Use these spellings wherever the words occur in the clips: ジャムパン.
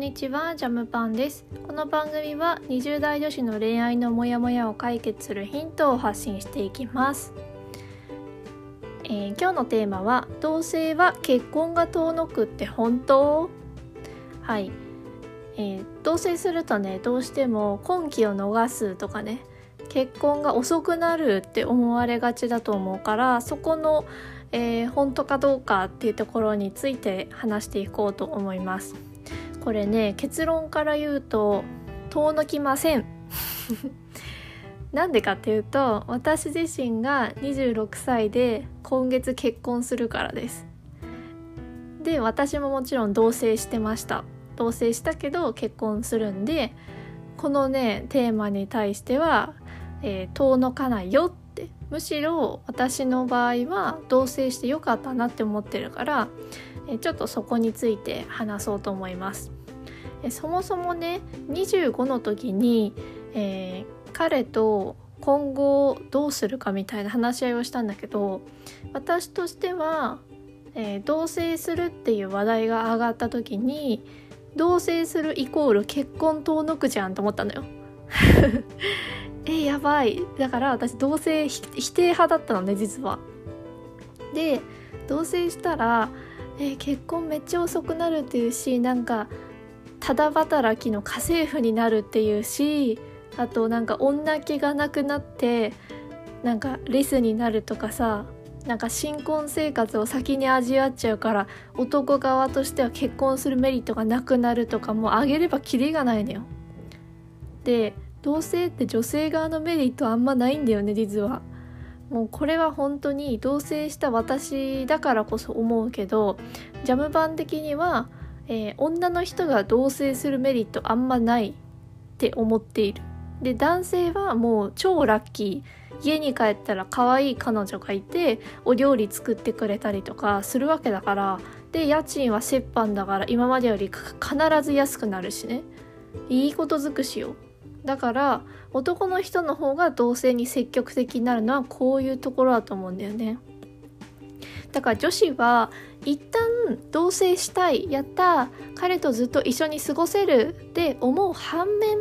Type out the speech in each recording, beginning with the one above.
んにちは、ジャムパンです。この番組は20代女子の恋愛のモヤモヤを解決するヒントを発信していきます。今日のテーマは同性は結婚が遠のくって本当？はい、同棲するとね、どうしても婚期を逃すとかね、結婚が遅くなるって思われがちだと思うから、そこの、本当かどうかっていうところについて話していこうと思います。これね、結論から言うと遠のきません。なんでかっていうと、私自身が26歳で今月結婚するからです。で、私ももちろん同棲してました。同棲したけど結婚するんで、このねテーマに対しては、遠のかないよって、むしろ私の場合は同棲してよかったなって思ってるから、ちょっとそこについて話そうと思います。そもそもね、25の時に、彼と今後どうするかみたいな話し合いをしたんだけど、私としては、同棲するっていう話題が上がった時に、同棲するイコール結婚遠のくじゃんと思ったのよ。やばい。だから私同棲否定派だったのね、実は。で、同棲したら結婚めっちゃ遅くなるっていうし、なんかただ働きの家政婦になるっていうし、あとなんか女気がなくなってなんかレスになるとかさ、なんか新婚生活を先に味わっちゃうから、男側としては結婚するメリットがなくなるとか、もうあげればキリがないのよ。で、同棲って女性側のメリットあんまないんだよね、実は。もうこれは本当に同棲した私だからこそ思うけど、ジャム版的には、女の人が同棲するメリットあんまないって思っている。で、男性はもう超ラッキー、家に帰ったら可愛い彼女がいてお料理作ってくれたりとかするわけだから、で家賃は折半だから、今までより必ず安くなるしね、いいことづくしよ。だから男の人の方が同性に積極的になるのはこういうところだと思うんだよね。だから女子は一旦同棲したい、やった、彼とずっと一緒に過ごせるって思う反面、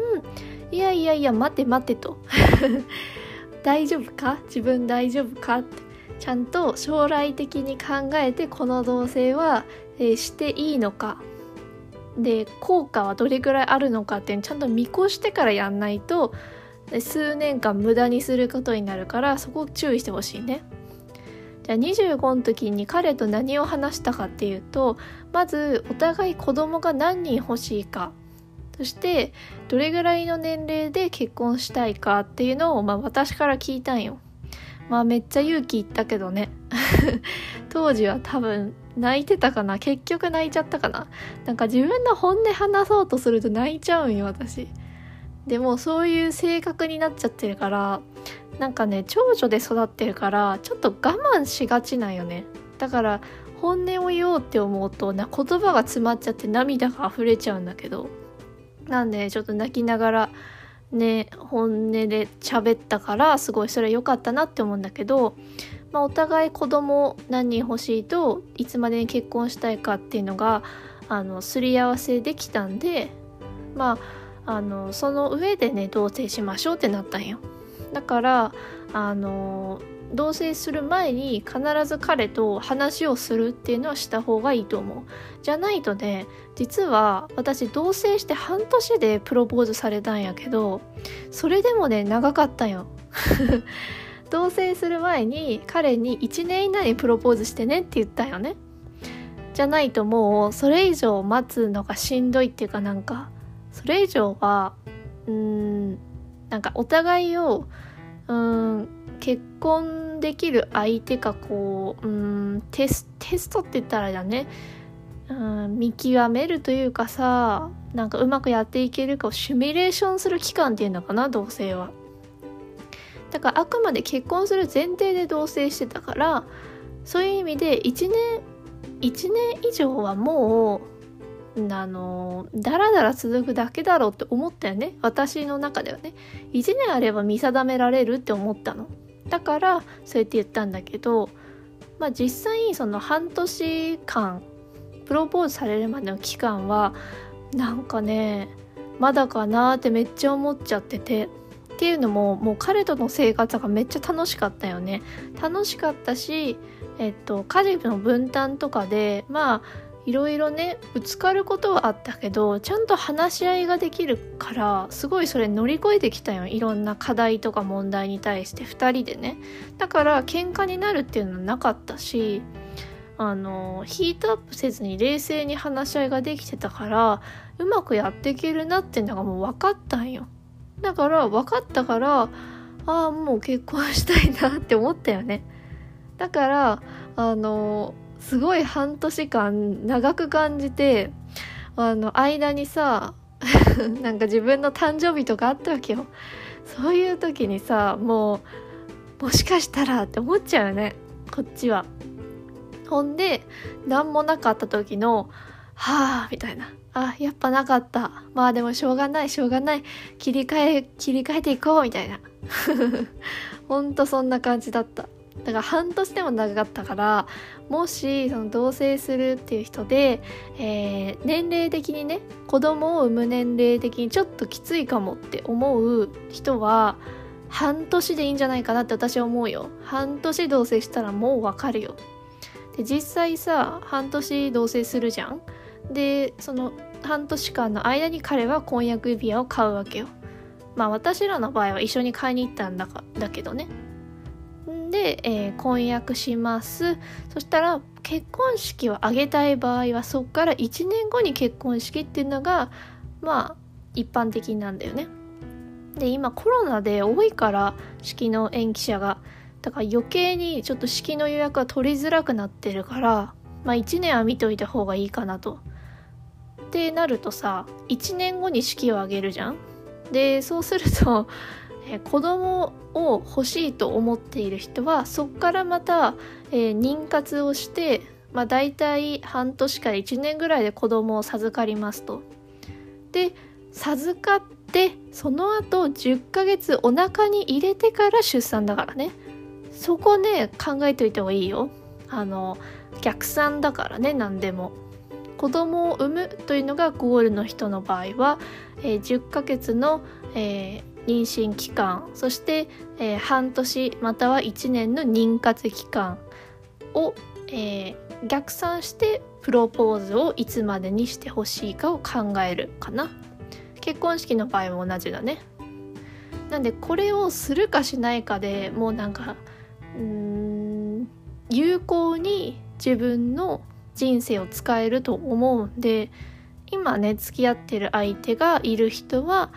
いやいやいや待て待てと。大丈夫か、自分大丈夫かって、ちゃんと将来的に考えてこの同棲は、していいのか、で効果はどれくらいあるのかってちゃんと見越してからやんないと、数年間無駄にすることになるから、そこ注意してほしいね。じゃあ25の時に彼と何を話したかっていうと、まずお互い子供が何人欲しいか、そしてどれぐらいの年齢で結婚したいかっていうのを、私から聞いたんよ。めっちゃ勇気いったけどね。当時は多分泣いてたかな、結局泣いちゃったかな。なんか自分の本音話そうとすると泣いちゃうんよ、私。でもそういう性格になっちゃってるから、なんかね長女で育ってるからちょっと我慢しがちなんよね。だから本音を言おうって思うと言葉が詰まっちゃって涙が溢れちゃうんだけど、なんでちょっと泣きながらね本音で喋ったから、すごいそれは良かったなって思うんだけど、お互い子供何人欲しいといつまでに結婚したいかっていうのがすり合わせできたんで、その上でね同棲しましょうってなったんよ。だから同棲する前に必ず彼と話をするっていうのはした方がいいと思う。じゃないとね、実は私同棲して半年でプロポーズされたんやけど、それでもね長かったよ。同棲する前に彼に1年以内にプロポーズしてねって言ったよね。じゃないともうそれ以上待つのがしんどいっていうか、なんかそれ以上はなんかお互いを結婚できる相手かテストって言ったらあれだね、見極めるというかさ、なんかうまくやっていけるかをシミュレーションする期間っていうのかな、同棲は。だからあくまで結婚する前提で同棲してたから、そういう意味で1年以上はもうダラダラ続くだけだろうって思ったよね、私の中ではね。1年あれば見定められるって思ったの。だからそうやって言ったんだけど、実際その半年間プロポーズされるまでの期間はなんかねまだかなってめっちゃ思っちゃってて、っていうのももう彼との生活がめっちゃ楽しかったよね。楽しかったし、家事の分担とかでまあいろいろねぶつかることはあったけど、ちゃんと話し合いができるからすごいそれ乗り越えてきたよ。いろんな課題とか問題に対して2人でね、だから喧嘩になるっていうのはなかったし、ヒートアップせずに冷静に話し合いができてたからうまくやっていけるなっていうのがもう分かったんよ。だから分かったから、ああもう結婚したいなって思ったよね。だからすごい半年間長く感じて、間にさなんか自分の誕生日とかあったわけよ。そういう時にさもしかしたらって思っちゃうよねこっちは。ほんで何もなかった時のはあみたいな、あやっぱなかった、まあでもしょうがない切り替えていこうみたいなほんとそんな感じだった。だから半年でも長かったから、もしその同棲するっていう人で、年齢的にね子供を産む年齢的にちょっときついかもって思う人は半年でいいんじゃないかなって私は思うよ。半年同棲したらもうわかるよ。で実際さ半年同棲するじゃん。でその半年間の間に彼は婚約指輪を買うわけよ。まあ私らの場合は一緒に買いに行ったんだけどね。で、婚約します。そしたら結婚式を挙げたい場合はそっから1年後に結婚式っていうのがまあ一般的なんだよね。で今コロナで多いから式の延期者が、だから余計にちょっと式の予約は取りづらくなってるから、まあ1年は見といた方がいいかなと。ってなるとさ1年後に式を挙げるじゃん。でそうすると子供を欲しいと思っている人はそこからまた、妊活をして、まあ、大体半年から1年ぐらいで子供を授かりますと。で授かってその後10ヶ月お腹に入れてから出産だからね。そこね考えておいた方がいいよ。逆算だからね。何でも子供を産むというのがゴールの人の場合は、10ヶ月の、妊娠期間、そして、半年または1年の妊活期間を、逆算してプロポーズをいつまでにしてほしいかを考えるかな。結婚式の場合も同じだね。なんでこれをするかしないかでもうなんか有効に自分の人生を使えると思うんで、今ね付き合ってる相手がいる人は、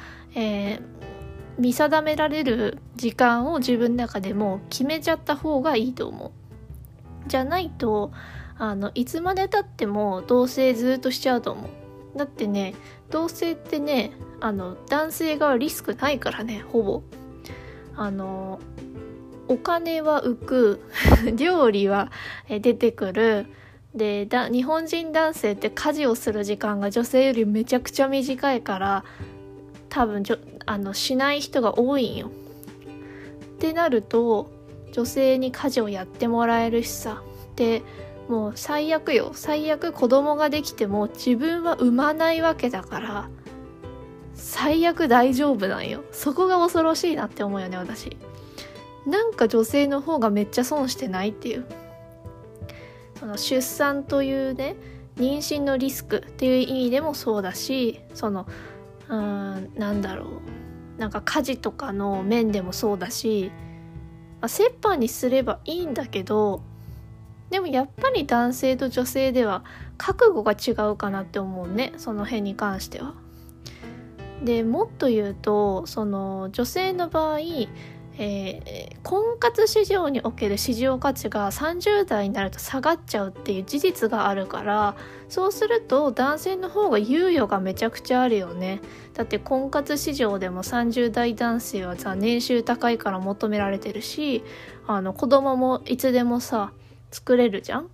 見定められる時間を自分の中でも決めちゃった方がいいと思う。じゃないといつまで経っても同棲ずっとしちゃうと思う。だってね同棲ってね男性側リスクないからね。ほぼお金は浮く料理は出てくるで、日本人男性って家事をする時間が女性よりめちゃくちゃ短いから多分しない人が多いんよ。ってなると女性に家事をやってもらえるしさ、でもう最悪よ。最悪子供ができても自分は産まないわけだから最悪大丈夫なんよ。そこが恐ろしいなって思うよね私。なんか女性の方がめっちゃ損してないっていう、その出産というね妊娠のリスクっていう意味でもそうだし、そのなんか家事とかの面でもそうだし、まあ、折半にすればいいんだけど、でもやっぱり男性と女性では覚悟が違うかなって思うね、その辺に関しては。でもっと言うとその女性の場合、婚活市場における市場価値が30代になると下がっちゃうっていう事実があるから、そうすると男性の方が猶予がめちゃくちゃあるよね。だって婚活市場でも30代男性はさ年収高いから求められてるし、子供もいつでもさ作れるじゃん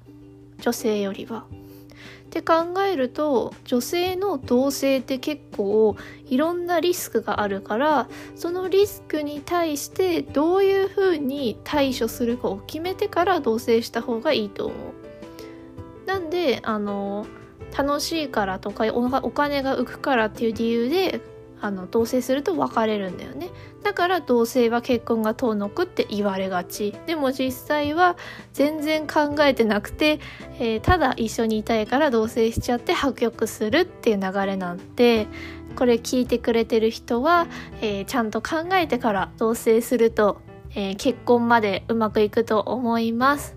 女性よりは。って考えると女性の同棲って結構いろんなリスクがあるから、そのリスクに対してどういうふうに対処するかを決めてから同棲した方がいいと思う。なんで楽しいからとかお金が浮くからっていう理由で同棲すると別れるんだよね。だから同棲は結婚が遠のくって言われがち。でも実際は全然考えてなくて、ただ一緒にいたいから同棲しちゃって破局するっていう流れなんで、これ聞いてくれてる人は、ちゃんと考えてから同棲すると、結婚までうまくいくと思います。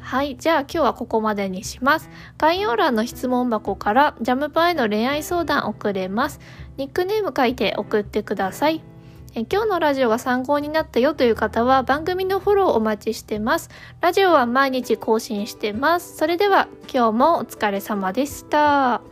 はい、じゃあ今日はここまでにします。概要欄の質問箱からジャムパンへの恋愛相談送れます。ニックネーム書いて送ってください。今日のラジオが参考になったよという方は番組のフォローお待ちしてます。ラジオは毎日更新してます。それでは今日もお疲れ様でした。